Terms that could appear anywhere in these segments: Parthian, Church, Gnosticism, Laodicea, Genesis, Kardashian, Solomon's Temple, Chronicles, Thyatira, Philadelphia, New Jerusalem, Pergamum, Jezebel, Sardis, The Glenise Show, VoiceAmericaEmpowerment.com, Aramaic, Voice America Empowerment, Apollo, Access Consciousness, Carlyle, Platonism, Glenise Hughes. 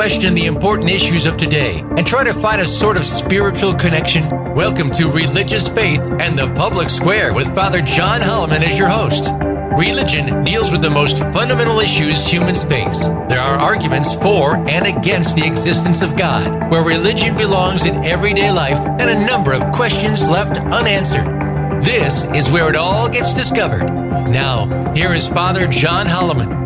question the important issues of today and try to find a sort of spiritual connection? Welcome to Religious Faith and the Public Square with Father John Holliman as your host. Religion deals with the most fundamental issues humans face. There are arguments for and against the existence of God, where religion belongs in everyday life, and a number of questions left unanswered. This is where it all gets discovered. Now, here is Father John Holliman.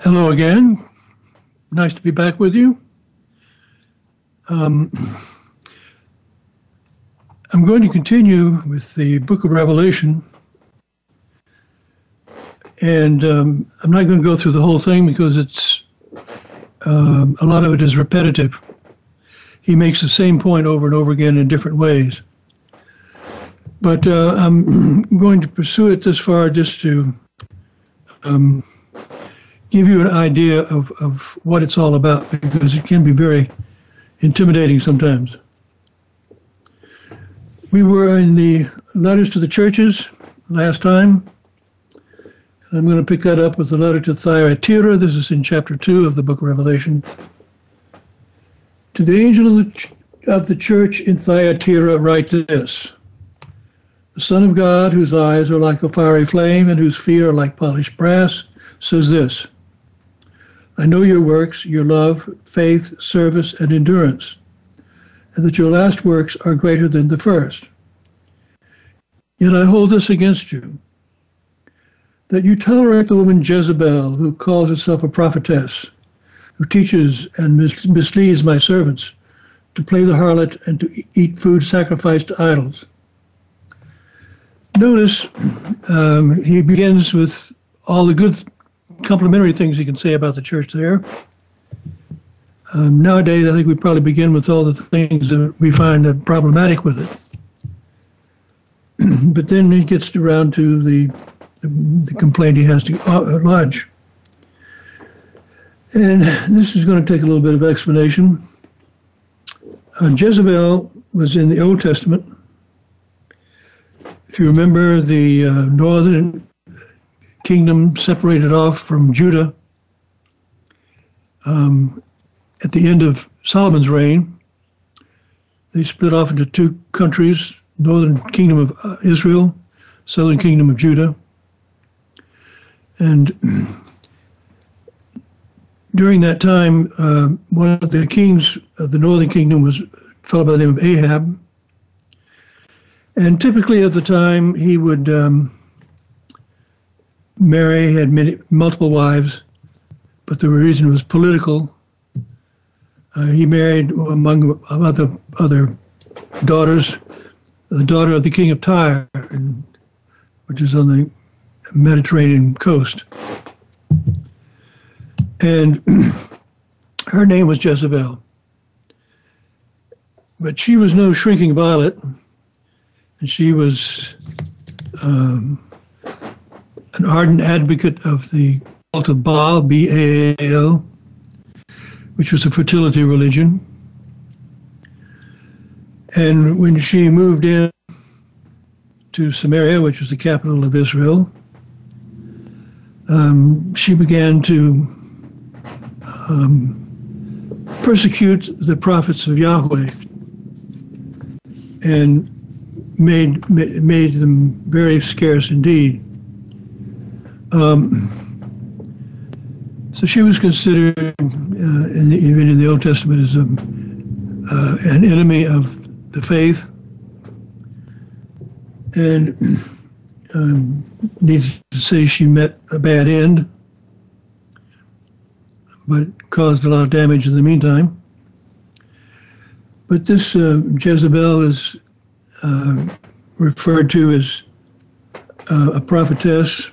Hello again. Nice to be back with you. I'm going to continue with the Book of Revelation, and I'm not going to go through the whole thing because it's a lot of it is repetitive. He makes the same point over and over again in different ways. But I'm going to pursue it this far just to give you an idea of what it's all about, because it can be very intimidating sometimes. We were in the letters to the churches last time, and I'm going to pick that up with the letter to Thyatira. This is in chapter 2 of the Book of Revelation. To the angel of the church in Thyatira write this: the Son of God, whose eyes are like a fiery flame and whose feet are like polished brass, says this: I know your works, your love, faith, service, and endurance, and that your last works are greater than the first. Yet I hold this against you, that you tolerate the woman Jezebel, who calls herself a prophetess, who teaches and misleads my servants to play the harlot and to eat food sacrificed to idols. Notice he begins with all the good complimentary things you can say about the church there. Nowadays, I think we probably begin with all the things that we find problematic with it. But then he gets around to the complaint he has to lodge. And this is going to take a little bit of explanation. Jezebel was in the Old Testament. If you remember, the northern kingdom separated off from Judah at the end of Solomon's reign. They split off into two countries: northern kingdom of Israel, southern kingdom of Judah. And during that time, one of the kings of the northern kingdom was a fellow by the name of Ahab. And typically at the time, he would Mary had multiple wives, but the reason was political. He married, among other daughters, the daughter of the king of Tyre, which is on the Mediterranean coast. And her name was Jezebel. But she was no shrinking violet, and she was an ardent advocate of the cult of Baal, B-A-A-L, which was a fertility religion. And when she moved in to Samaria, which was the capital of Israel, she began to persecute the prophets of Yahweh and made them very scarce indeed. So she was considered, even in the Old Testament, as an enemy of the faith, and needless to say, she met a bad end, but caused a lot of damage in the meantime. But this Jezebel is referred to as a prophetess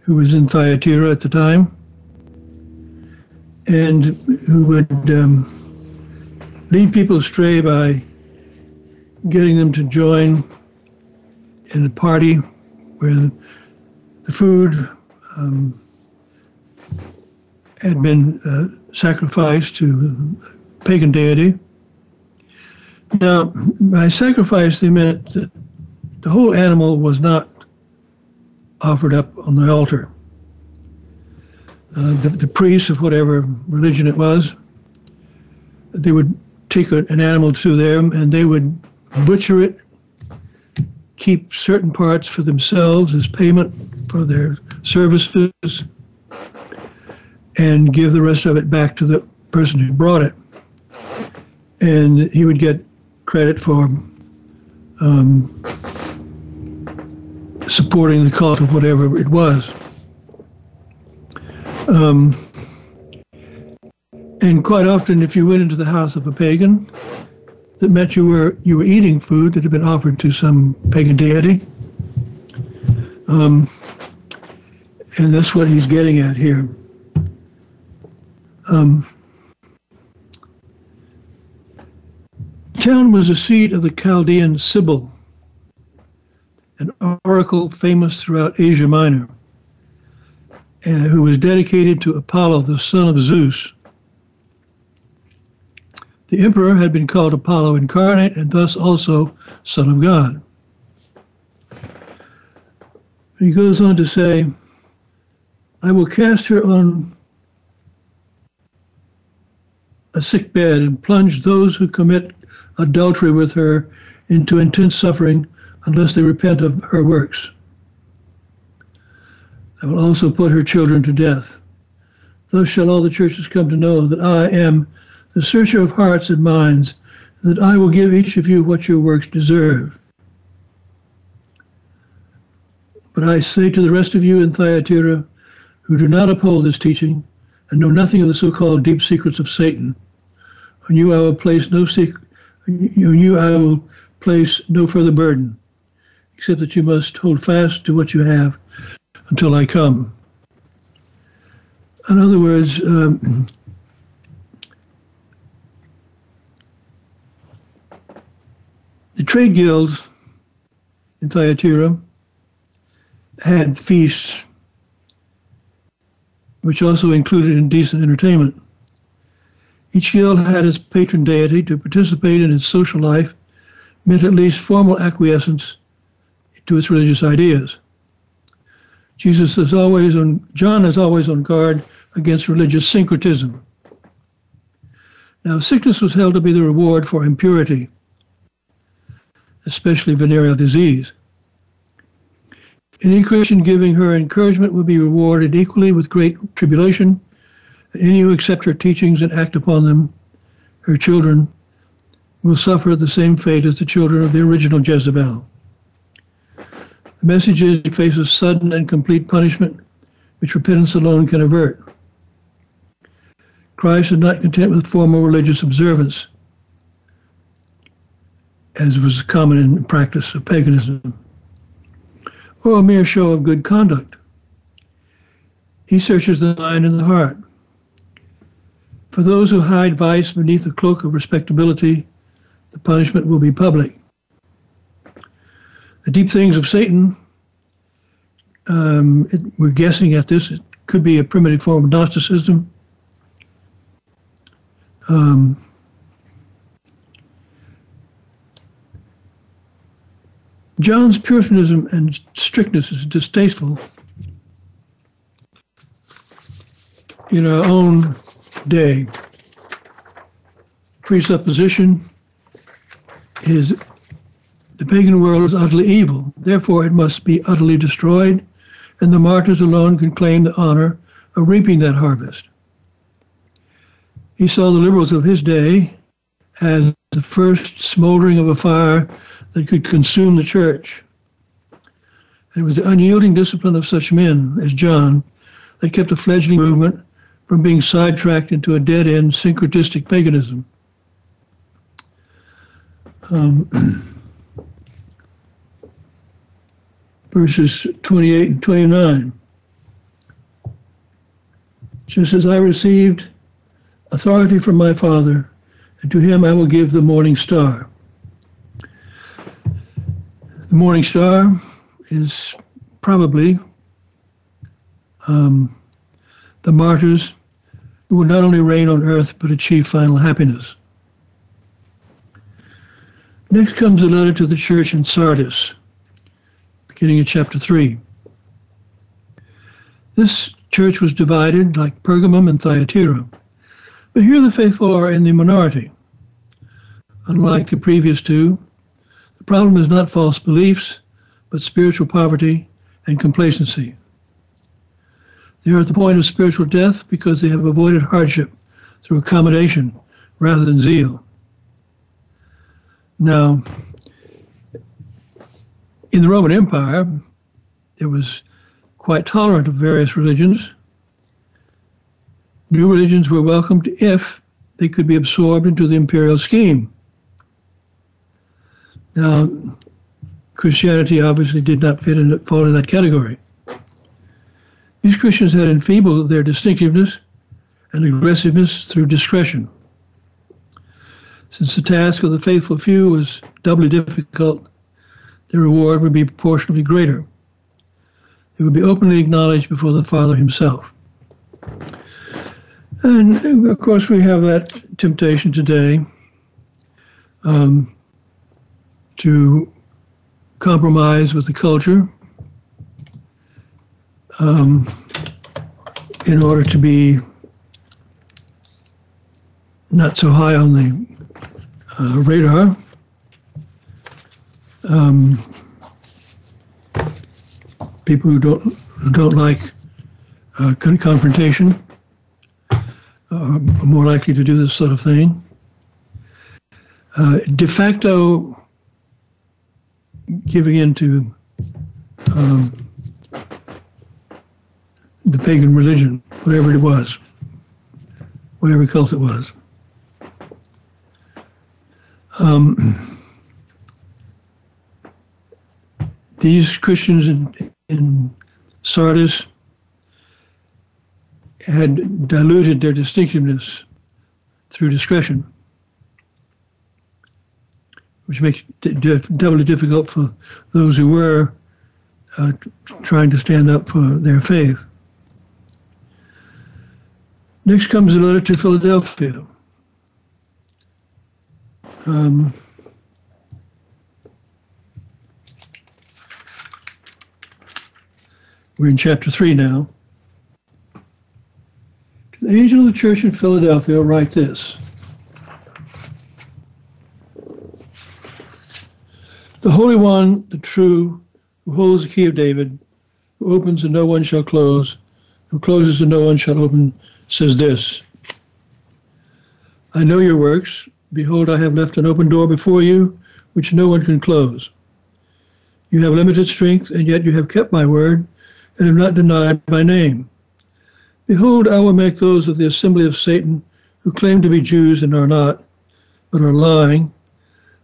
who was in Thyatira at the time, and who would lead people astray by getting them to join in a party where the food had been sacrificed to a pagan deity. Now, by sacrifice, they meant that The whole animal was not offered up on the altar. The priests of whatever religion it was, they would take an animal to them and they would butcher it, keep certain parts for themselves as payment for their services, and give the rest of it back to the person who brought it. And he would get credit for supporting the cult of whatever it was. And quite often, if you went into the house of a pagan, that meant you were eating food that had been offered to some pagan deity. And that's what he's getting at here. The town was the seat of the Chaldean Sibyl, an oracle famous throughout Asia Minor, who was dedicated to Apollo, the son of Zeus. The emperor had been called Apollo incarnate and thus also son of God. He goes on to say, I will cast her on a sick bed and plunge those who commit adultery with her into intense suffering unless they repent of her works. I will also put her children to death. Thus shall all the churches come to know that I am the searcher of hearts and minds, that I will give each of you what your works deserve. But I say to the rest of you in Thyatira, who do not uphold this teaching and know nothing of the so-called deep secrets of Satan, on you I will place no further burden, except that you must hold fast to what you have until I come. In other words, the trade guilds in Thyatira had feasts, which also included indecent entertainment. Each guild had its patron deity. To participate in its social life meant at least formal acquiescence to its religious ideas. John is always on guard against religious syncretism. Now, sickness was held to be the reward for impurity, especially venereal disease. An increase in giving her encouragement would be rewarded equally with great tribulation. Any who accept her teachings and act upon them, her children, will suffer the same fate as the children of the original Jezebel. The message is she faces sudden and complete punishment, which repentance alone can avert. Christ is not content with formal religious observance, as was common in the practice of paganism, or a mere show of good conduct. He searches the mind and the heart. For those who hide vice beneath the cloak of respectability, the punishment will be public. The deep things of Satan, we're guessing at this, it could be a primitive form of Gnosticism. John's puritanism and strictness is distasteful in our own day. Presupposition is the pagan world is utterly evil, therefore it must be utterly destroyed, and the martyrs alone can claim the honor of reaping that harvest. He saw the liberals of his day as the first smoldering of a fire that could consume the church. And it was the unyielding discipline of such men as John that kept a fledgling movement from being sidetracked into a dead-end syncretistic paganism. Verses 28 and 29. Just as I received authority from my Father, and to him I will give the morning star. The morning star is probably the martyrs who will not only reign on earth, but achieve final happiness. Next comes a letter to the church in Sardis, beginning at chapter 3. This church was divided like Pergamum and Thyatira, but here the faithful are in the minority. Unlike the previous two, the problem is not false beliefs, but spiritual poverty and complacency. They are at the point of spiritual death because they have avoided hardship through accommodation rather than zeal. Now, in the Roman Empire, it was quite tolerant of various religions. New religions were welcomed if they could be absorbed into the imperial scheme. Now, Christianity obviously did not fall in that category. These Christians had enfeebled their distinctiveness and aggressiveness through discretion. Since the task of the faithful few was doubly difficult, the reward would be proportionally greater. It would be openly acknowledged before the Father himself. And, of course, we have that temptation today to compromise with the culture in order to be not so high on the radar. People who don't like confrontation are more likely to do this sort of thing. De facto giving in to the pagan religion, whatever it was, whatever cult it was. These Christians in Sardis had diluted their distinctiveness through discretion, which makes it doubly difficult for those who were trying to stand up for their faith. Next comes the letter to Philadelphia. We're in chapter 3 now. To the angel of the church in Philadelphia, write this. The Holy One, the true, who holds the key of David, who opens and no one shall close, who closes and no one shall open, says this. I know your works. Behold, I have left an open door before you, which no one can close. You have limited strength, and yet you have kept my word, and have not denied my name. Behold, I will make those of the assembly of Satan, who claim to be Jews and are not, but are lying.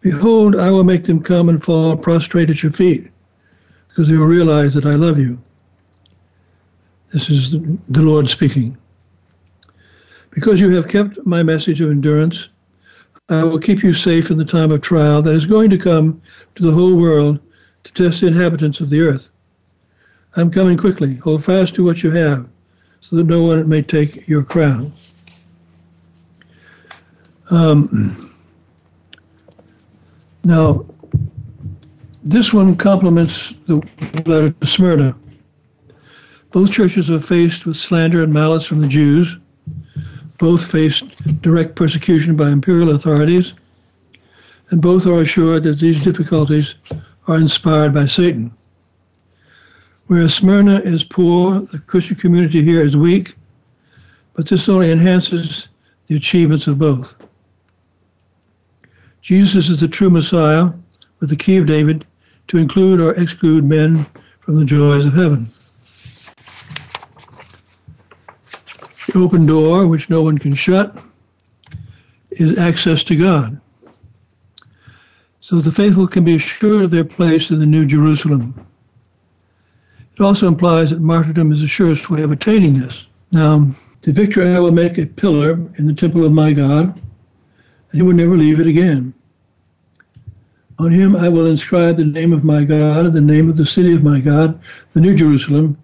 Behold, I will make them come and fall prostrate at your feet, because they will realize that I love you. This is the Lord speaking. Because you have kept my message of endurance, I will keep you safe in the time of trial that is going to come to the whole world to test the inhabitants of the earth. I'm coming quickly. Hold fast to what you have, so that no one may take your crown. Now, this one complements the letter to Smyrna. Both churches are faced with slander and malice from the Jews. Both faced direct persecution by imperial authorities, and both are assured that these difficulties are inspired by Satan. Whereas Smyrna is poor, the Christian community here is weak, but this only enhances the achievements of both. Jesus is the true Messiah with the key of David to include or exclude men from the joys of heaven. The open door, which no one can shut, is access to God. So the faithful can be assured of their place in the New Jerusalem. It also implies that martyrdom is the surest way of attaining this. Now, the victor I will make a pillar in the temple of my God, and he will never leave it again. On him I will inscribe the name of my God, and the name of the city of my God, the New Jerusalem,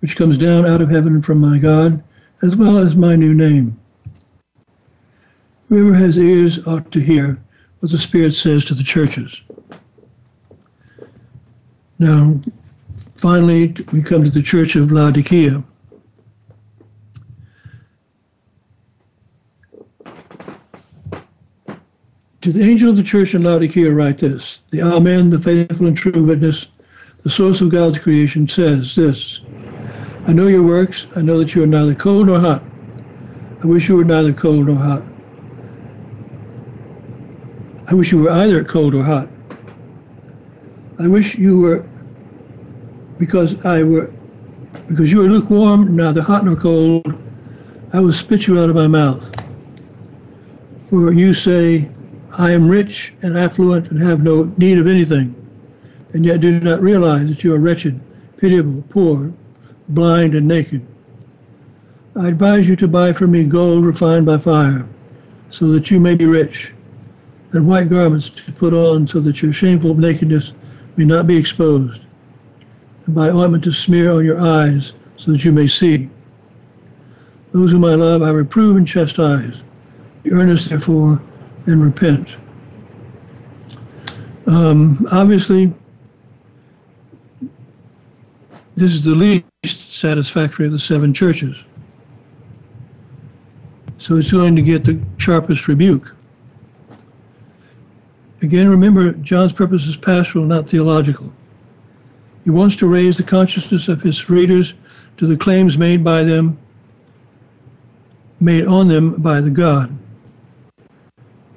which comes down out of heaven from my God, as well as my new name. Whoever has ears ought to hear what the Spirit says to the churches. Now, finally, we come to the Church of Laodicea. To the angel of the Church in Laodicea write this: the Amen, the faithful and true witness, the source of God's creation, says this: I know your works. I know that you are neither cold nor hot. I wish you were neither cold nor hot. I wish you were either cold or hot. I wish you were, because you are lukewarm, neither hot nor cold, I will spit you out of my mouth. For you say, I am rich and affluent and have no need of anything, and yet do not realize that you are wretched, pitiable, poor, blind, and naked. I advise you to buy from me gold refined by fire, so that you may be rich, and white garments to put on, so that your shameful nakedness may not be exposed, and by ointment to smear on your eyes, so that you may see. Those whom I love I reprove and chastise. Be earnest, therefore, and repent. Obviously, this is the least satisfactory of the seven churches. So it's going to get the sharpest rebuke. Again, remember, John's purpose is pastoral, not theological. He wants to raise the consciousness of his readers to the claims made on them by the God,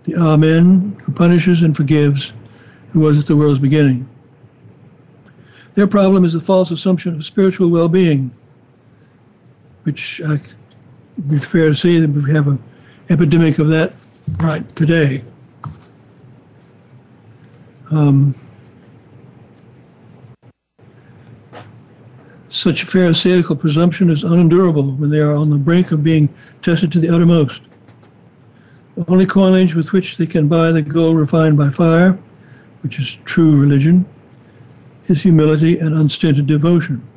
the Amen, who punishes and forgives, who was at the world's beginning. Their problem is the false assumption of spiritual well-being, which I would be fair to say that we have an epidemic of that right today. Such pharisaical presumption is unendurable when they are on the brink of being tested to the uttermost. The only coinage with which they can buy the gold refined by fire, which is true religion, is humility and unstinted devotion.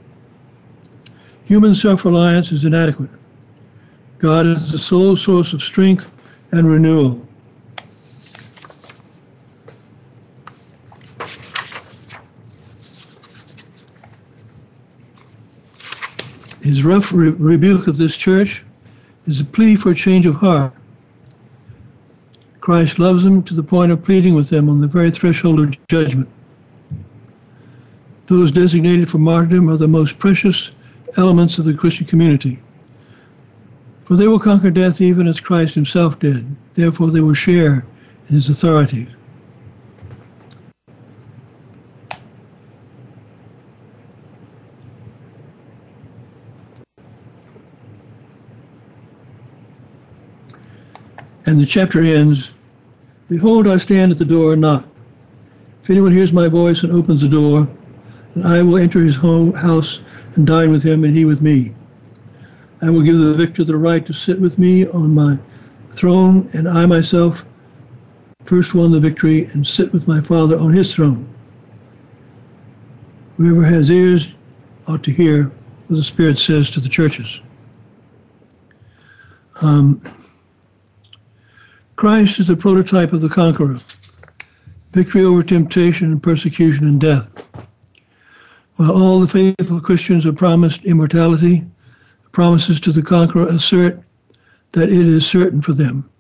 Human self-reliance is inadequate. God is the sole source of strength and renewal. His rough rebuke of this church is a plea for a change of heart. Christ loves them to the point of pleading with them on the very threshold of judgment. Those designated for martyrdom are the most precious elements of the Christian community. For they will conquer death even as Christ himself did. Therefore they will share in his authority. And the chapter ends, Behold, I stand at the door and knock. If anyone hears my voice and opens the door, then I will enter his house and dine with him and he with me. I will give the victor the right to sit with me on my throne, and I myself first won the victory and sit with my Father on his throne. Whoever has ears ought to hear what the Spirit says to the churches. Christ is the prototype of the conqueror, victory over temptation and persecution and death. While all the faithful Christians are promised immortality, promises to the conqueror assert that it is certain for them.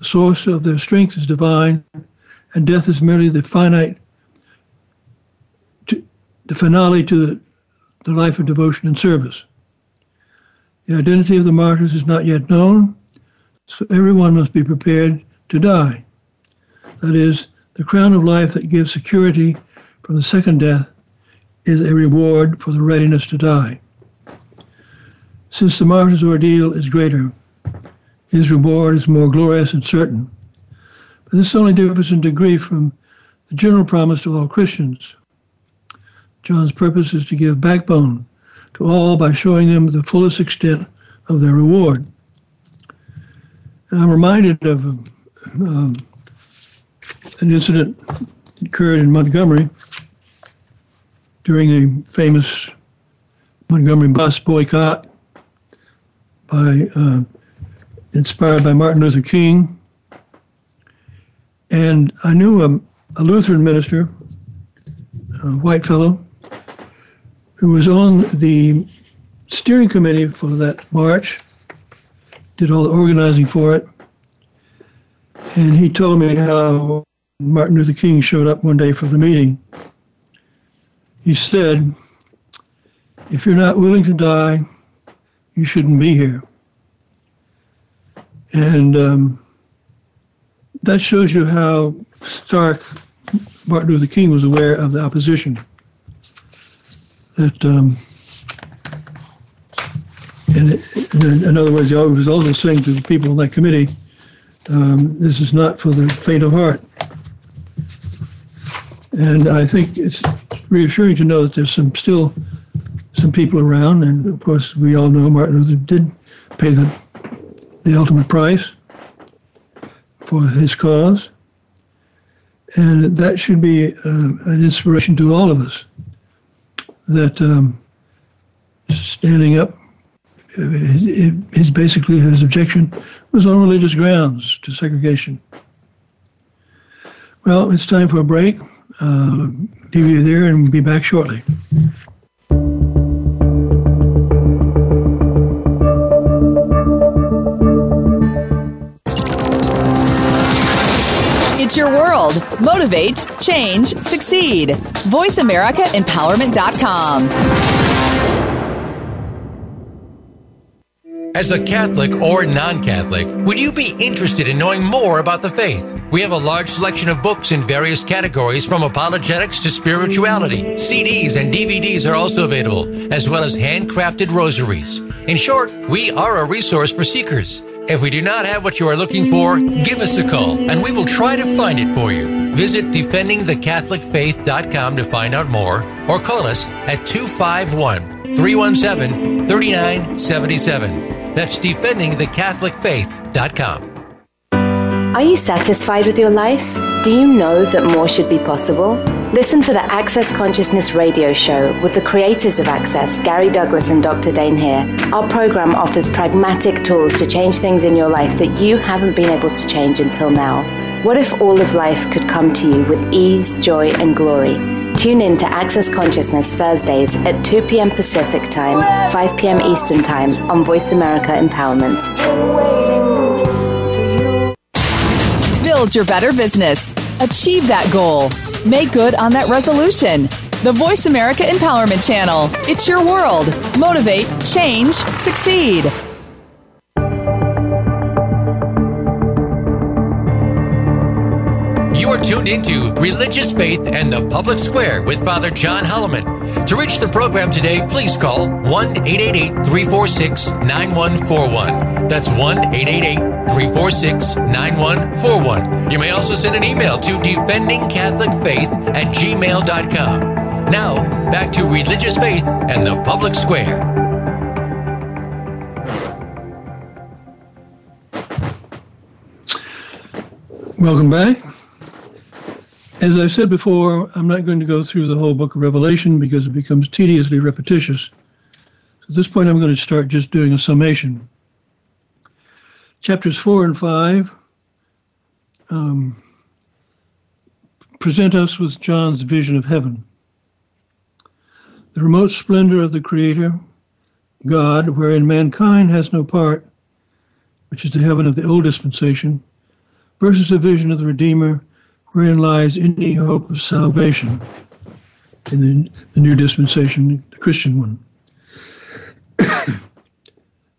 The source of their strength is divine, and death is merely the finale to the life of devotion and service. The identity of the martyrs is not yet known, so everyone must be prepared to die. That is, the crown of life that gives security from the second death is a reward for the readiness to die. Since the martyr's ordeal is greater, his reward is more glorious and certain. But this only differs in degree from the general promise to all Christians. John's purpose is to give backbone to all by showing them the fullest extent of their reward. I'm reminded of an incident that occurred in Montgomery during the famous Montgomery bus boycott inspired by Martin Luther King. And I knew a Lutheran minister white fellow who was on the steering committee for that march, did all the organizing for it. And he told me how Martin Luther King showed up one day for the meeting. He said, "If you're not willing to die, you shouldn't be here." And that shows you how stark Martin Luther King was aware of the opposition. That, and in other words, he was also saying to the people on that committee, this is not for the faint of heart. And I think it's reassuring to know that there's still some people around, and of course we all know Martin Luther did pay the ultimate price for his cause, and that should be an inspiration to all of us, that standing up, his objection was on religious grounds to segregation. Well, it's time for a break. Leave you there, and we'll be back shortly. It's your world. Motivate, change, succeed. VoiceAmericaEmpowerment.com. As a Catholic or non-Catholic, would you be interested in knowing more about the faith? We have a large selection of books in various categories, from apologetics to spirituality. CDs and DVDs are also available, as well as handcrafted rosaries. In short, we are a resource for seekers. If we do not have what you are looking for, give us a call, and we will try to find it for you. Visit defendingthecatholicfaith.com to find out more, or call us at 251-317-3977. That's defendingthecatholicfaith.com. Are you satisfied with your life? Do you know that more should be possible? Listen for the Access Consciousness radio show with the creators of Access, Gary Douglas and Dr. Dane here. Our program offers pragmatic tools to change things in your life that you haven't been able to change until now. What if all of life could come to you with ease, joy, and glory? Tune in to Access Consciousness Thursdays at 2 p.m. Pacific Time, 5 p.m. Eastern Time on Voice America Empowerment. Build your better business. Achieve that goal. Make good on that resolution. The Voice America Empowerment Channel. It's your world. Motivate, change, succeed. Tuned into Religious Faith and the Public Square with Father John Holliman. To reach the program today, please call 1-888-346-9141. That's 1-888-346-9141. You may also send an email to defendingcatholicfaith@gmail.com. Now, back to Religious Faith and the Public Square. Welcome back. As I've said before, I'm not going to go through the whole Book of Revelation because it becomes tediously repetitious. At this point, I'm going to start just doing a summation. Chapters 4 and 5 present us with John's vision of heaven. The remote splendor of the Creator, God, wherein mankind has no part, which is the heaven of the old dispensation, versus the vision of the Redeemer, wherein lies any hope of salvation in the new dispensation, the Christian one.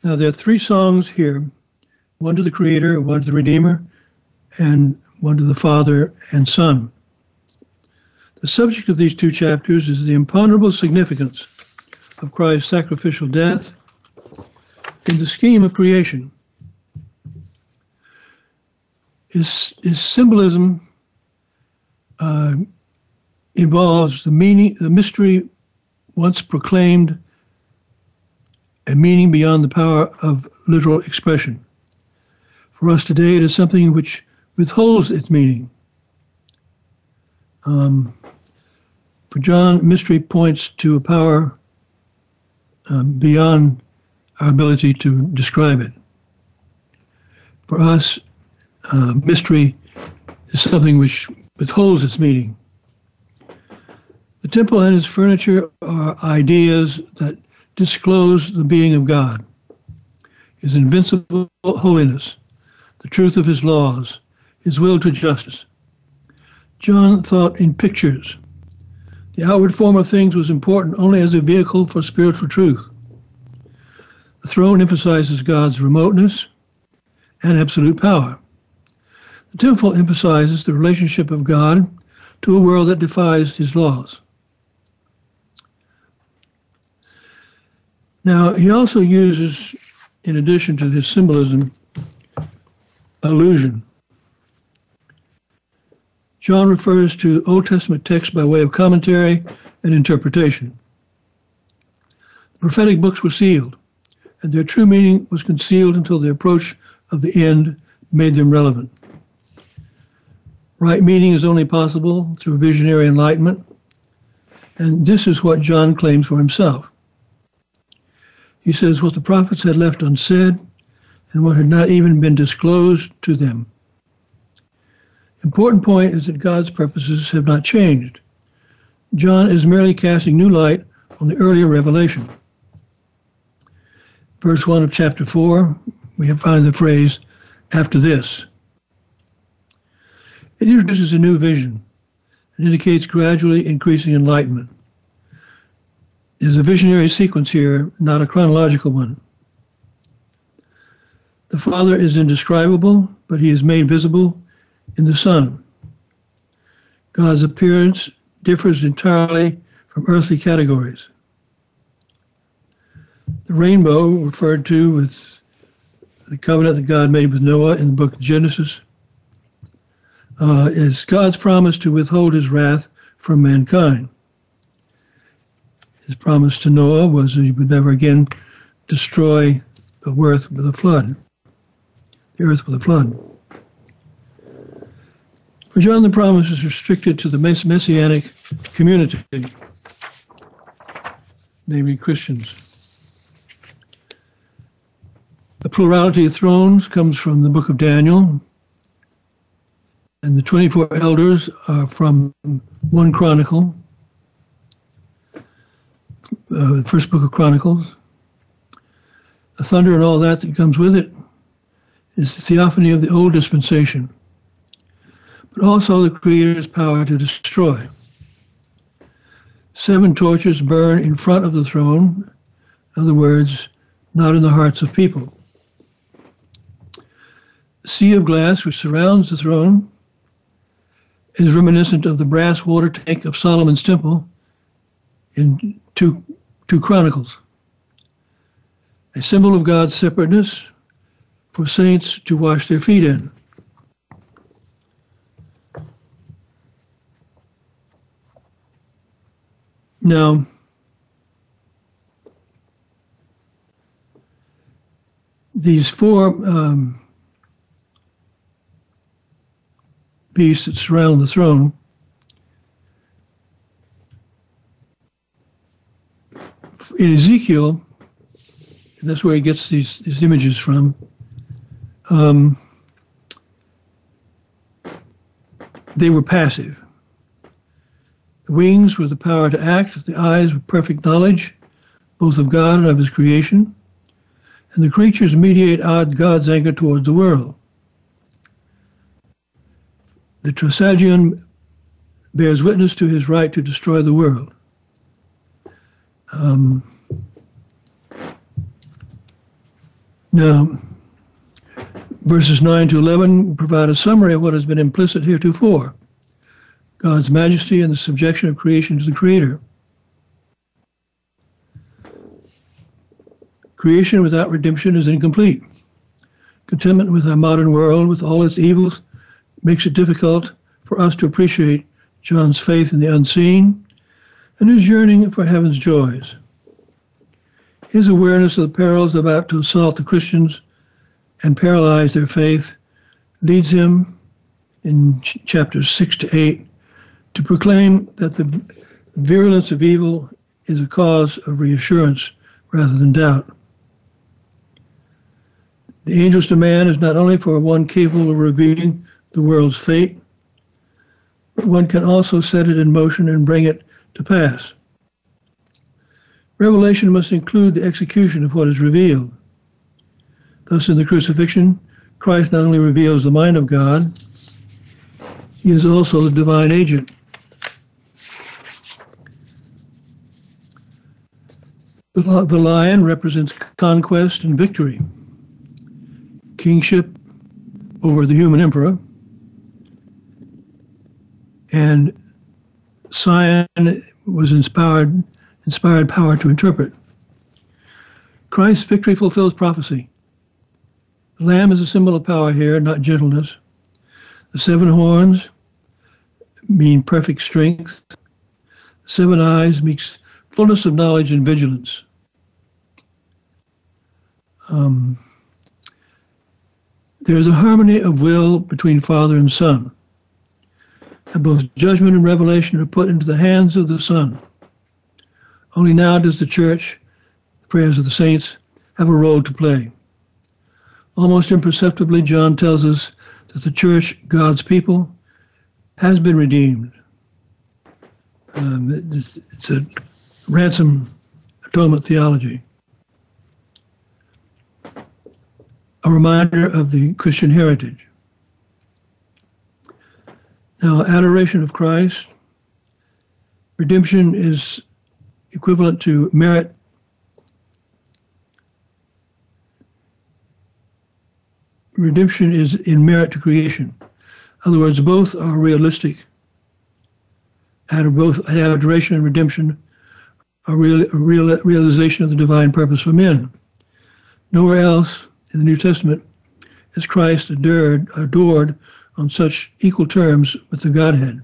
Now, there are three songs here, one to the Creator, one to the Redeemer, and one to the Father and Son. The subject of these two chapters is the imponderable significance of Christ's sacrificial death in the scheme of creation. His symbolism involves the meaning, the mystery once proclaimed, a meaning beyond the power of literal expression. For us today, it is something which withholds its meaning. For John, mystery points to a power beyond our ability to describe it. For us, mystery is something which withholds its meaning. The temple and its furniture are ideas that disclose the being of God, his invincible holiness, the truth of his laws, his will to justice. John thought in pictures. The outward form of things was important only as a vehicle for spiritual truth. The throne emphasizes God's remoteness and absolute power. The temple emphasizes the relationship of God to a world that defies his laws. Now, he also uses, in addition to his symbolism, allusion. John refers to Old Testament texts by way of commentary and interpretation. The prophetic books were sealed, and their true meaning was concealed until the approach of the end made them relevant. Right meaning is only possible through visionary enlightenment, and this is what John claims for himself. He says what the prophets had left unsaid and what had not even been disclosed to them. Important point is that God's purposes have not changed. John is merely casting new light on the earlier revelation. Verse 1 of chapter 4, we find the phrase, "after this." It introduces a new vision and indicates gradually increasing enlightenment. There's a visionary sequence here, not a chronological one. The Father is indescribable, but he is made visible in the Son. God's appearance differs entirely from earthly categories. The rainbow, referred to with the covenant that God made with Noah in the book of Genesis, is God's promise to withhold his wrath from mankind. His promise to Noah was that he would never again destroy the earth with a flood. For John, the promise is restricted to the Messianic community, namely Christians. The plurality of thrones comes from the book of Daniel, and the 24 elders are from 1 Chronicle, the first book of Chronicles. The thunder and all that comes with it is the theophany of the old dispensation, but also the Creator's power to destroy. 7 torches burn in front of the throne, in other words, not in the hearts of people. The sea of glass which surrounds the throne is reminiscent of the brass water tank of Solomon's temple in 2 Chronicles. A symbol of God's separateness for saints to wash their feet in. Now, these 4 beasts that surround the throne in Ezekiel, and that's where he gets these images from, they were passive. The wings were the power to act, the eyes were perfect knowledge, both of God and of his creation, and the creatures mediate God's anger towards the world. The Trisagion bears witness to his right to destroy the world. Now, verses 9 to 11 provide a summary of what has been implicit heretofore: God's majesty and the subjection of creation to the Creator. Creation without redemption is incomplete. Contentment with our modern world, with all its evils, makes it difficult for us to appreciate John's faith in the unseen and his yearning for heaven's joys. His awareness of the perils about to assault the Christians and paralyze their faith leads him, in chapters 6 to 8, to proclaim that the virulence of evil is a cause of reassurance rather than doubt. The angel's demand is not only for one capable of revealing the world's fate, but one can also set it in motion and bring it to pass. Revelation must include the execution of what is revealed. Thus, in the crucifixion, Christ not only reveals the mind of God, he is also the divine agent. The lion represents conquest and victory, kingship over the human emperor, and Sion was inspired power to interpret. Christ's victory fulfills prophecy. The lamb is a symbol of power here, not gentleness. The seven horns mean perfect strength. The seven eyes means fullness of knowledge and vigilance. There is a harmony of will between Father and Son. And both judgment and revelation are put into the hands of the Son. Only now does the Church, the prayers of the saints, have a role to play. Almost imperceptibly, John tells us that the Church, God's people, has been redeemed. It's a ransom atonement theology. A reminder of the Christian heritage. Now, adoration of Christ. Redemption is equivalent to merit. Redemption is in merit to creation. In other words, both are realistic. Both adoration and redemption are realization of the divine purpose for men. Nowhere else in the New Testament is Christ adored on such equal terms with the Godhead.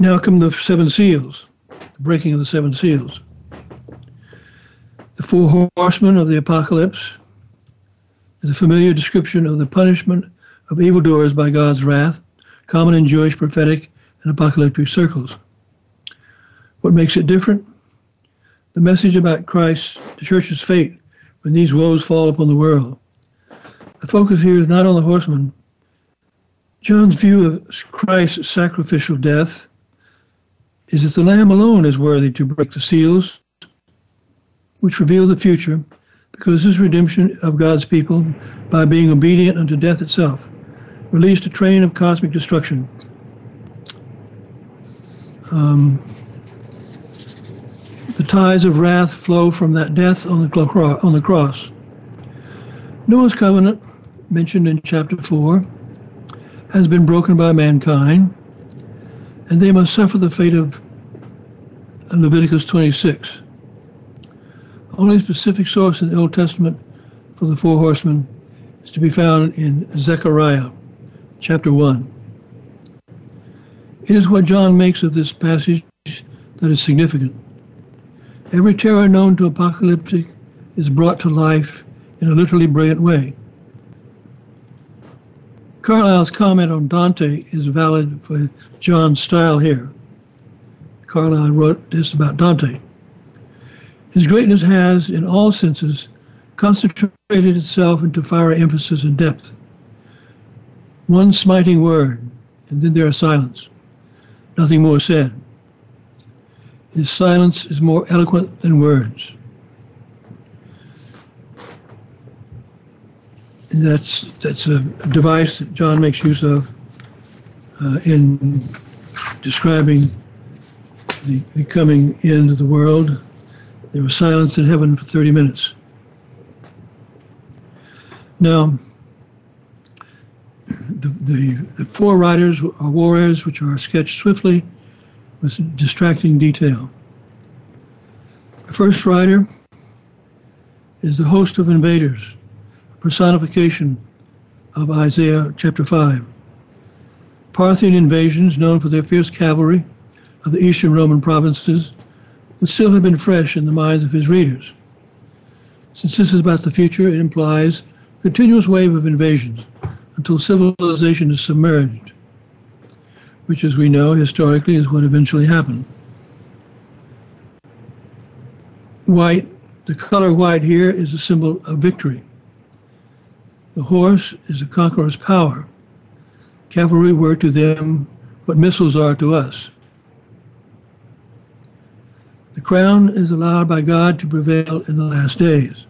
Now come the seven seals, the breaking of the seven seals. The four horsemen of the apocalypse is a familiar description of the punishment of evildoers by God's wrath, common in Jewish prophetic and apocalyptic circles. What makes it different? The message about Christ, the Church's fate when these woes fall upon the world. The focus here is not on the horsemen. John's view of Christ's sacrificial death is that the Lamb alone is worthy to break the seals, which reveal the future, because this redemption of God's people, by being obedient unto death itself, released a train of cosmic destruction. The tides of wrath flow from that death on the cross. Noah's covenant, mentioned in chapter 4, has been broken by mankind, and they must suffer the fate of Leviticus 26. Only specific source in the Old Testament for the four horsemen is to be found in Zechariah, chapter 1. It is what John makes of this passage that is significant. Every terror known to apocalyptic is brought to life in a literally brilliant way. Carlyle's comment on Dante is valid for John's style here. Carlyle wrote this about Dante. His greatness has, in all senses, concentrated itself into fiery emphasis and depth. One smiting word, and then there is silence. Nothing more said. His silence is more eloquent than words. That's a device that John makes use of in describing the coming end of the world. There was silence in heaven for 30 minutes. Now, the four riders are warriors, which are sketched swiftly with distracting detail. The first rider is the host of invaders, personification of Isaiah chapter 5. Parthian invasions, known for their fierce cavalry of the eastern Roman provinces, would still have been fresh in the minds of his readers. Since this is about the future, it implies a continuous wave of invasions until civilization is submerged, which, as we know historically, is what eventually happened. White, the color white here, is a symbol of victory. The horse is the conqueror's power. Cavalry were to them what missiles are to us. The crown is allowed by God to prevail in the last days.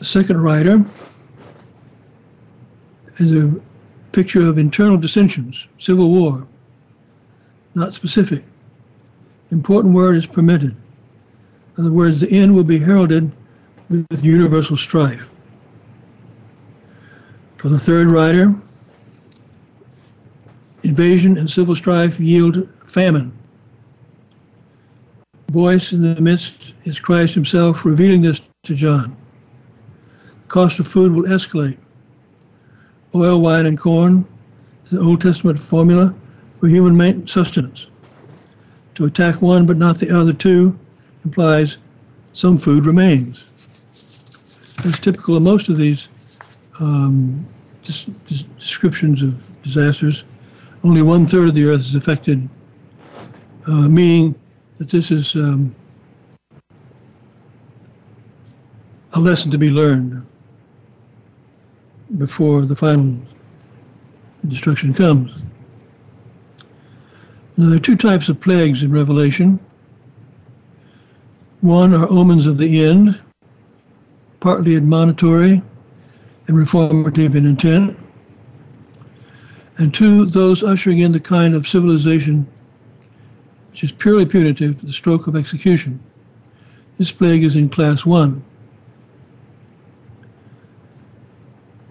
The second rider is a picture of internal dissensions, civil war, not specific. Important word is permitted. In other words, the end will be heralded with universal strife. For the third rider, invasion and civil strife yield famine. Voice in the midst is Christ himself revealing this to John. The cost of food will escalate. Oil, wine, and corn is an Old Testament formula for human sustenance. To attack one but not the other two implies some food remains. That's typical of most of these descriptions of disasters. Only 1/3 of the earth is affected, meaning that this is a lesson to be learned before the final destruction comes. Now, there are two types of plagues in Revelation. One are omens of the end, partly admonitory and reformative in intent, and two, those ushering in the kind of civilization which is purely punitive to the stroke of execution. This plague is in class 1.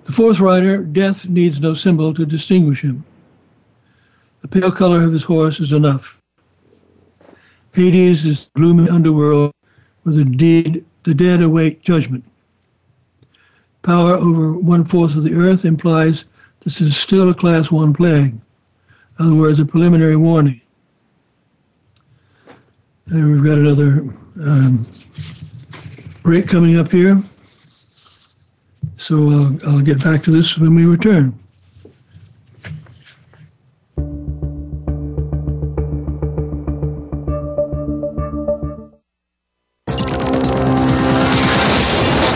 The fourth rider, death, needs no symbol to distinguish him. The pale color of his horse is enough. Hades is the gloomy underworld where the dead await judgment. Power over 1/4 of the earth implies this is still a class 1 plague. In other words, a preliminary warning. And we've got another break coming up here. So I'll get back to this when we return.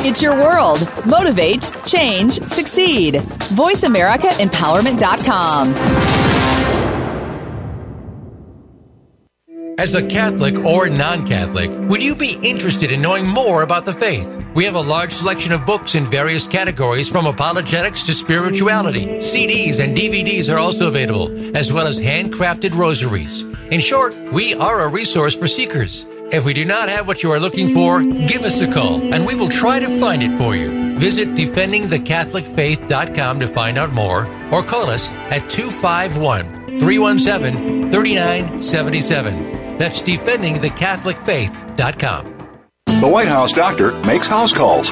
It's your world. Motivate, change, succeed. VoiceAmericaEmpowerment.com. As a Catholic or non-Catholic, would you be interested in knowing more about the faith? We have a large selection of books in various categories, from apologetics to spirituality. CDs and DVDs are also available, as well as handcrafted rosaries. In short, we are a resource for seekers. If we do not have what you are looking for, give us a call, and we will try to find it for you. Visit defendingthecatholicfaith.com to find out more, or call us at 251-317-3977. That's defendingthecatholicfaith.com. The White House doctor makes house calls.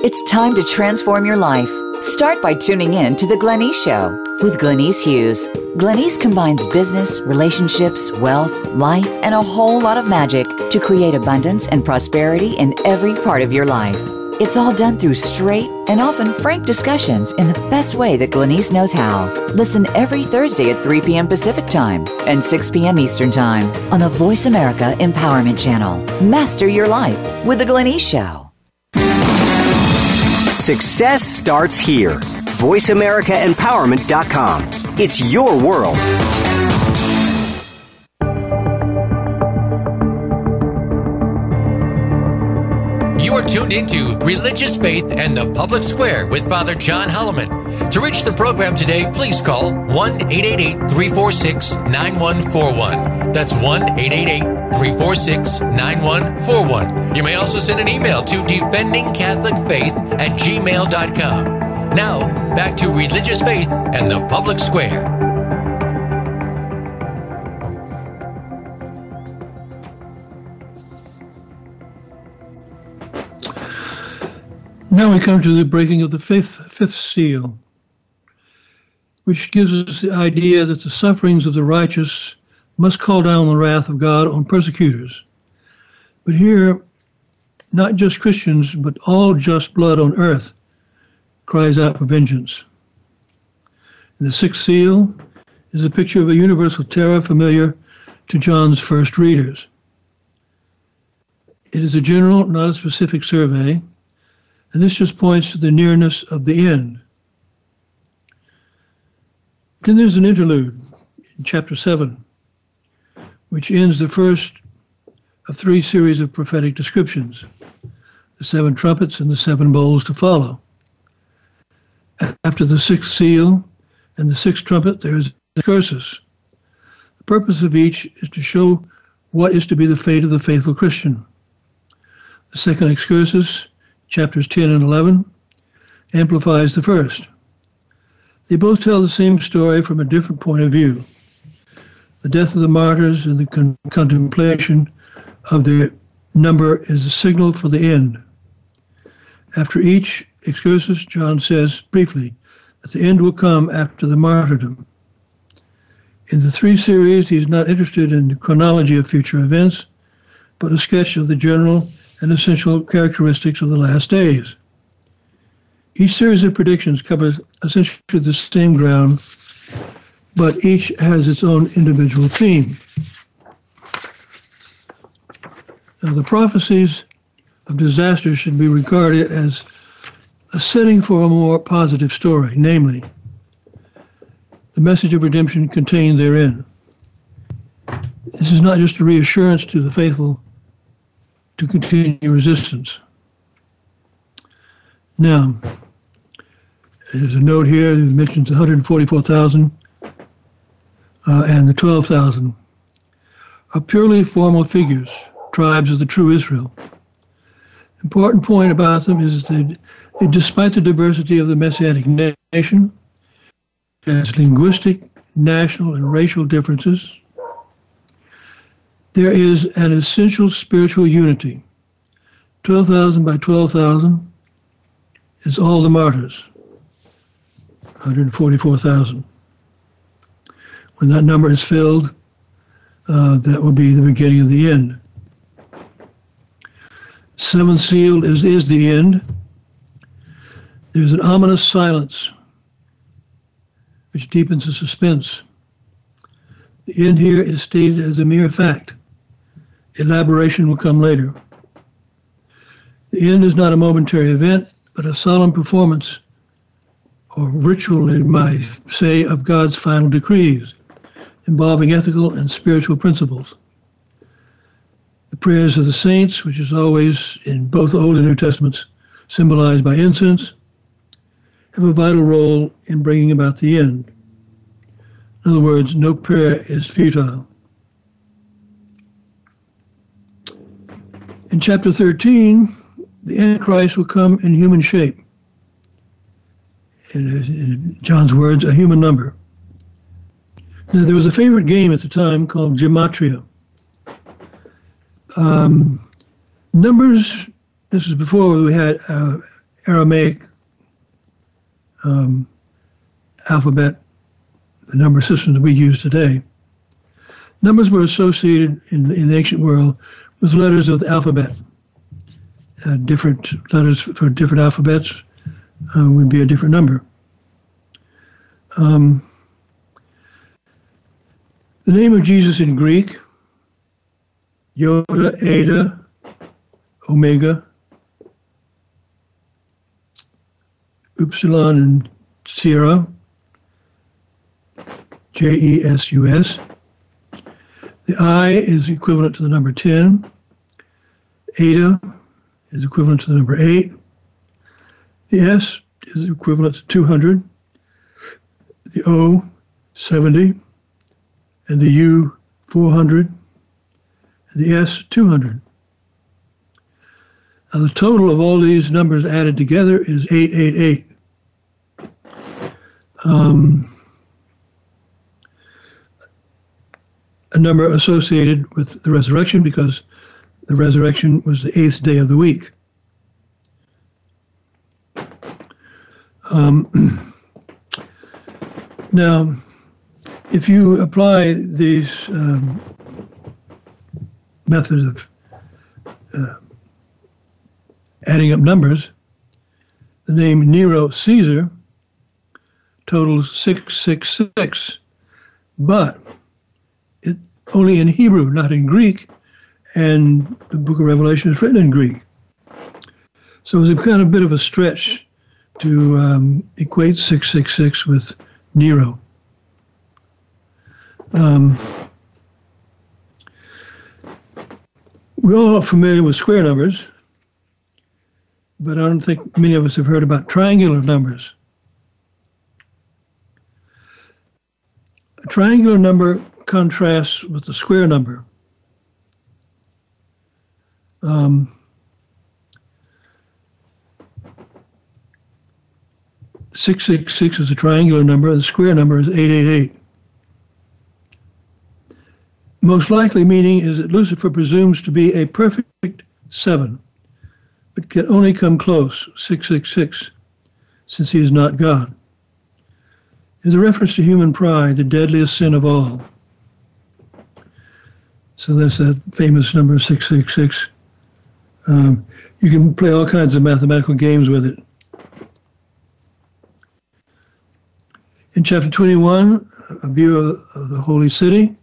It's time to transform your life. Start by tuning in to The Glenise Show with Glenise Hughes. Glenise combines business, relationships, wealth, life, and a whole lot of magic to create abundance and prosperity in every part of your life. It's all done through straight and often frank discussions in the best way that Glenise knows how. Listen every Thursday at 3 p.m. Pacific Time and 6 p.m. Eastern Time on the Voice America Empowerment Channel. Master your life with The Glenise Show. Success starts here. VoiceAmericaEmpowerment.com. It's your world. You are tuned into Religious Faith and the Public Square with Father John Holliman. To reach the program today, please call 1-888-346-9141. That's 1-888-346-9141. You may also send an email to defendingcatholicfaith@gmail.com. Now, back to Religious Faith and the Public Square. Now we come to the breaking of the fifth seal. which gives us the idea that the sufferings of the righteous must call down the wrath of God on persecutors. But here, not just Christians, but all just blood on earth cries out for vengeance. The sixth seal is a picture of a universal terror familiar to John's first readers. It is a general, not a specific survey, and this just points to the nearness of the end. Then there's an interlude in chapter 7, which ends the first of three series of prophetic descriptions, the seven trumpets and the seven bowls to follow. After the sixth seal and the sixth trumpet, there is the curses. The purpose of each is to show what is to be the fate of the faithful Christian. The second excursus, chapters 10 and 11, amplifies the first. They both tell the same story from a different point of view, the death of the martyrs and the contemplation of their number is a signal for the end. After each excursus, John says briefly that the end will come after the martyrdom. In the three series, he's not interested in the chronology of future events, but a sketch of the general and essential characteristics of the last days. Each series of predictions covers essentially the same ground, but each has its own individual theme. Now, the prophecies of disaster should be regarded as a setting for a more positive story, namely, the message of redemption contained therein. This is not just a reassurance to the faithful to continue resistance. Now, there's a note here that mentions 144,000 and the 12,000 are purely formal figures, tribes of the true Israel. Important point about them is that despite the diversity of the Messianic nation, as linguistic, national, and racial differences, there is an essential spiritual unity. 12,000 by 12,000 is all the martyrs, 144,000. When that number is filled, that will be the beginning of the end. Seventh seal is the end. There's an ominous silence which deepens the suspense. The end here is stated as a mere fact. Elaboration will come later. The end is not a momentary event, but a solemn performance, or ritual, it might say, of God's final decrees, involving ethical and spiritual principles. The prayers of the saints, which is always in both Old and New Testaments symbolized by incense, have a vital role in bringing about the end. In other words, no prayer is futile. In chapter 13, the Antichrist will come in human shape. In John's words, a human number. Now, there was a favorite game at the time called Gematria. Numbers, this is before we had Aramaic alphabet, the number system that we use today. Numbers were associated in the ancient world with letters of the alphabet. Different letters for different alphabets would be a different number. The name of Jesus in Greek, Yoda, Eta, Omega, Upsilon and Sierra, J-E-S-U-S. The I is equivalent to the number 10. Eta is equivalent to the number 8. The S is equivalent to 200. The O, 70. And the U, 400. The S, 200. Now, the total of all these numbers added together is 888. A number associated with the resurrection, because the resurrection was the eighth day of the week. Now, if you apply these methods of adding up numbers, the name Nero Caesar totals 666, but it only in Hebrew, not in Greek, and the Book of Revelation is written in Greek. So it was a kind of bit of a stretch to equate 666 with Nero. We're all familiar with square numbers, but I don't think many of us have heard about triangular numbers. A triangular number contrasts with the square number. Six, 666 is a triangular number. The square number is 888. Most likely meaning is that Lucifer presumes to be a perfect 7, but can only come close, 666, since he is not God. It is a reference to human pride, the deadliest sin of all. So that's that famous number 666. You can play all kinds of mathematical games with it. In chapter 21, a view of the holy city,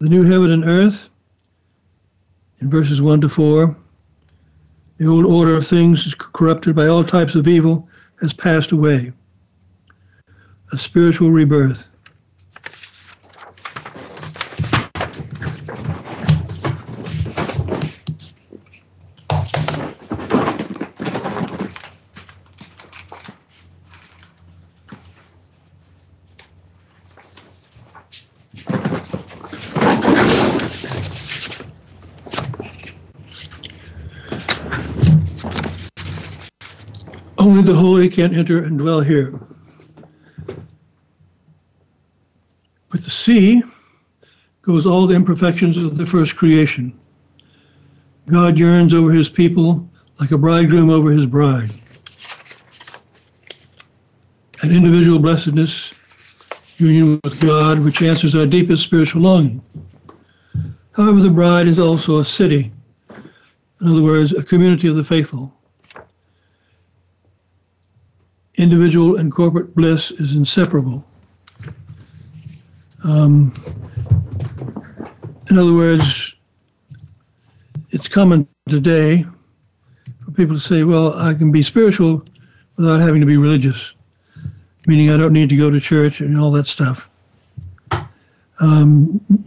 the new heaven and earth, in verses 1 to 4, the old order of things is corrupted by all types of evil, has passed away. A spiritual rebirth. Only the holy can enter and dwell here. With the sea goes all the imperfections of the first creation. God yearns over his people like a bridegroom over his bride. An individual blessedness, union with God, which answers our deepest spiritual longing. However, the bride is also a city, in other words, a community of the faithful. Individual and corporate bliss is inseparable. In other words, it's common today for people to say, well, I can be spiritual without having to be religious, meaning I don't need to go to church and all that stuff.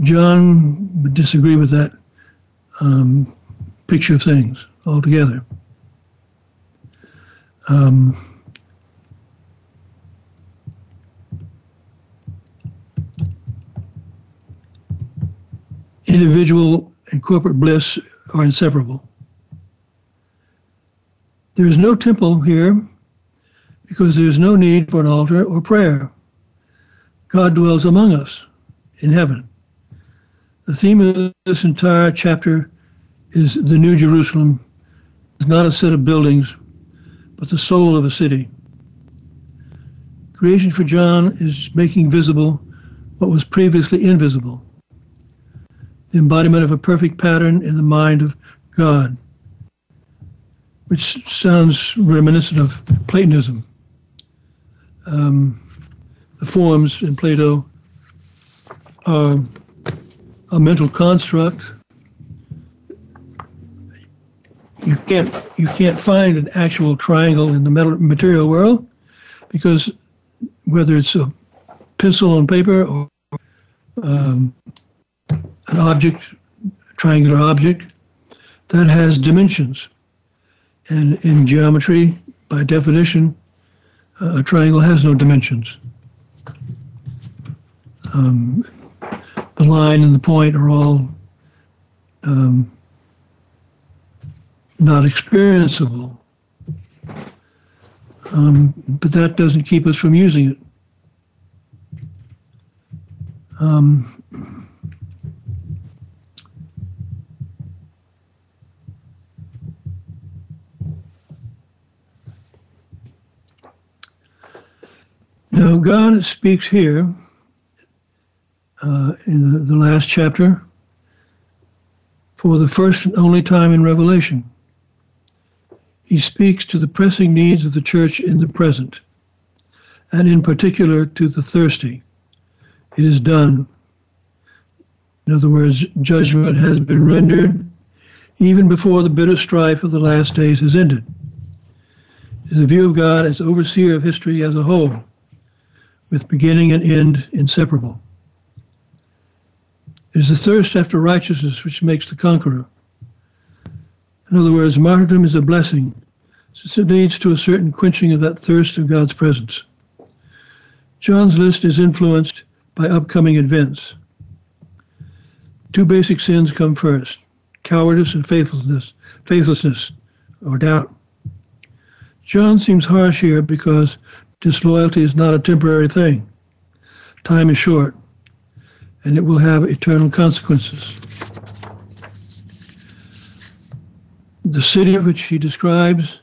John would disagree with that picture of things altogether. Individual and corporate bliss are inseparable. There is no temple here because there is no need for an altar or prayer. God dwells among us in heaven. The theme of this entire chapter is the New Jerusalem. It's not a set of buildings, but the soul of a city. Creation for John is making visible what was previously invisible. The embodiment of a perfect pattern in the mind of God, which sounds reminiscent of Platonism. The forms in Plato are a mental construct. You can't find an actual triangle in the material world, because whether it's a pencil on paper or an object, a triangular object, that has dimensions. And in geometry, by definition, a triangle has no dimensions. The line and the point are all not experienceable. But that doesn't keep us from using it. Now God speaks here in the last chapter for the first and only time in Revelation. He speaks to the pressing needs of the church in the present, and in particular to the thirsty. It is done. In other words, judgment has been rendered even before the bitter strife of the last days has ended. It is the view of God as overseer of history as a whole, with beginning and end inseparable. It is the thirst after righteousness which makes the conqueror. In other words, martyrdom is a blessing, since it leads to a certain quenching of that thirst of God's presence. John's list is influenced by upcoming events. Two basic sins come first: cowardice and faithlessness, or doubt. John seems harsh here because disloyalty is not a temporary thing. Time is short, and it will have eternal consequences. The city which he describes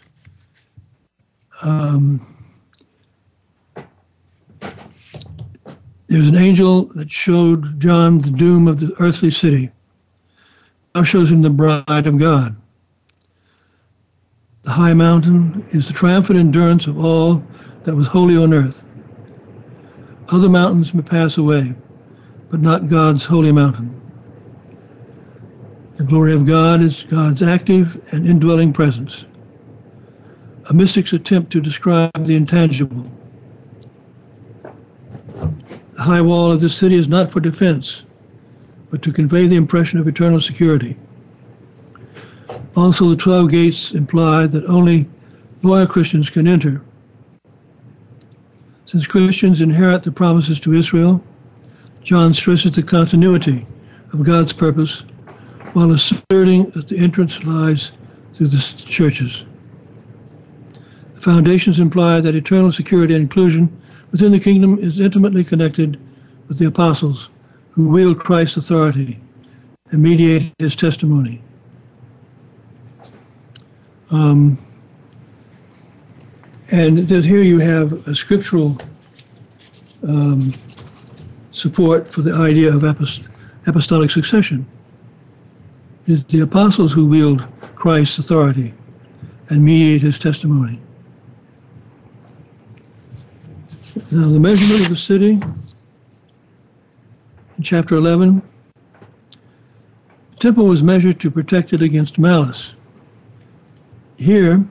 there's an angel that showed John the doom of the earthly city. Now shows him the bride of God. The high mountain is the triumphant endurance of all that was holy on earth. Other mountains may pass away, but not God's holy mountain. The glory of God is God's active and indwelling presence. A mystic's attempt to describe the intangible. The high wall of this city is not for defense, but to convey the impression of eternal security. Also, the 12 gates imply that only loyal Christians can enter. Since Christians inherit the promises to Israel, John stresses the continuity of God's purpose while asserting that the entrance lies through the churches. The foundations imply that eternal security and inclusion within the kingdom is intimately connected with the apostles who wield Christ's authority and mediate his testimony. And that here you have a scriptural support for the idea of apostolic succession. It is the apostles who wield Christ's authority and mediate his testimony. Now, the measurement of the city in chapter 11. The temple was measured to protect it against malice. Here,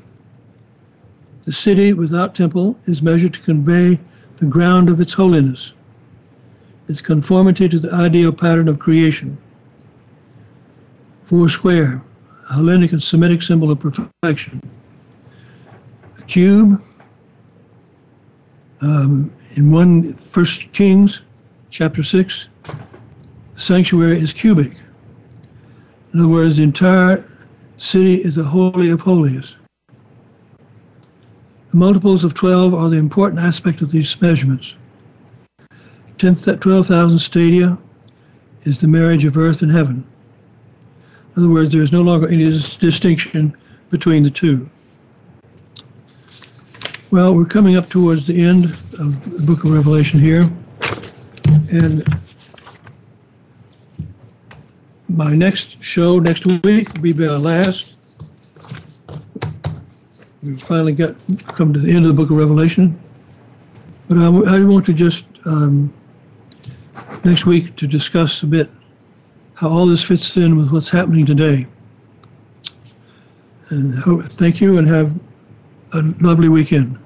the city without temple is measured to convey the ground of its holiness, its conformity to the ideal pattern of creation. Four square, a Hellenic and Semitic symbol of perfection. A cube. In 1 Kings chapter 6, the sanctuary is cubic. In other words, the entire city is a holy of holies. The multiples of 12 are the important aspect of these measurements. 12,000 stadia is the marriage of earth and heaven. In other words, there is no longer any distinction between the two. Well, we're coming up towards the end of the Book of Revelation here, and my next show next week will be our last. We've finally come to the end of the Book of Revelation, but I want to just next week to discuss a bit how all this fits in with what's happening today. And thank you, and have a lovely weekend.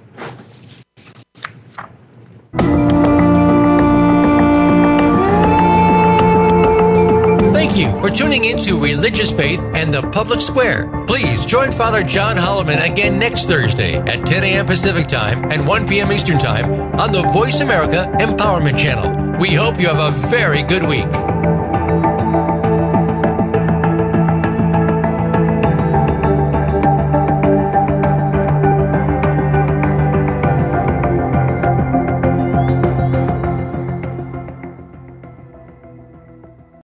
Thank you for tuning into Religious Faith and the Public Square. Please join Father John Holliman again next Thursday at 10 a.m. Pacific Time and 1 p.m. Eastern Time on the Voice America Empowerment Channel. We hope you have a very good week.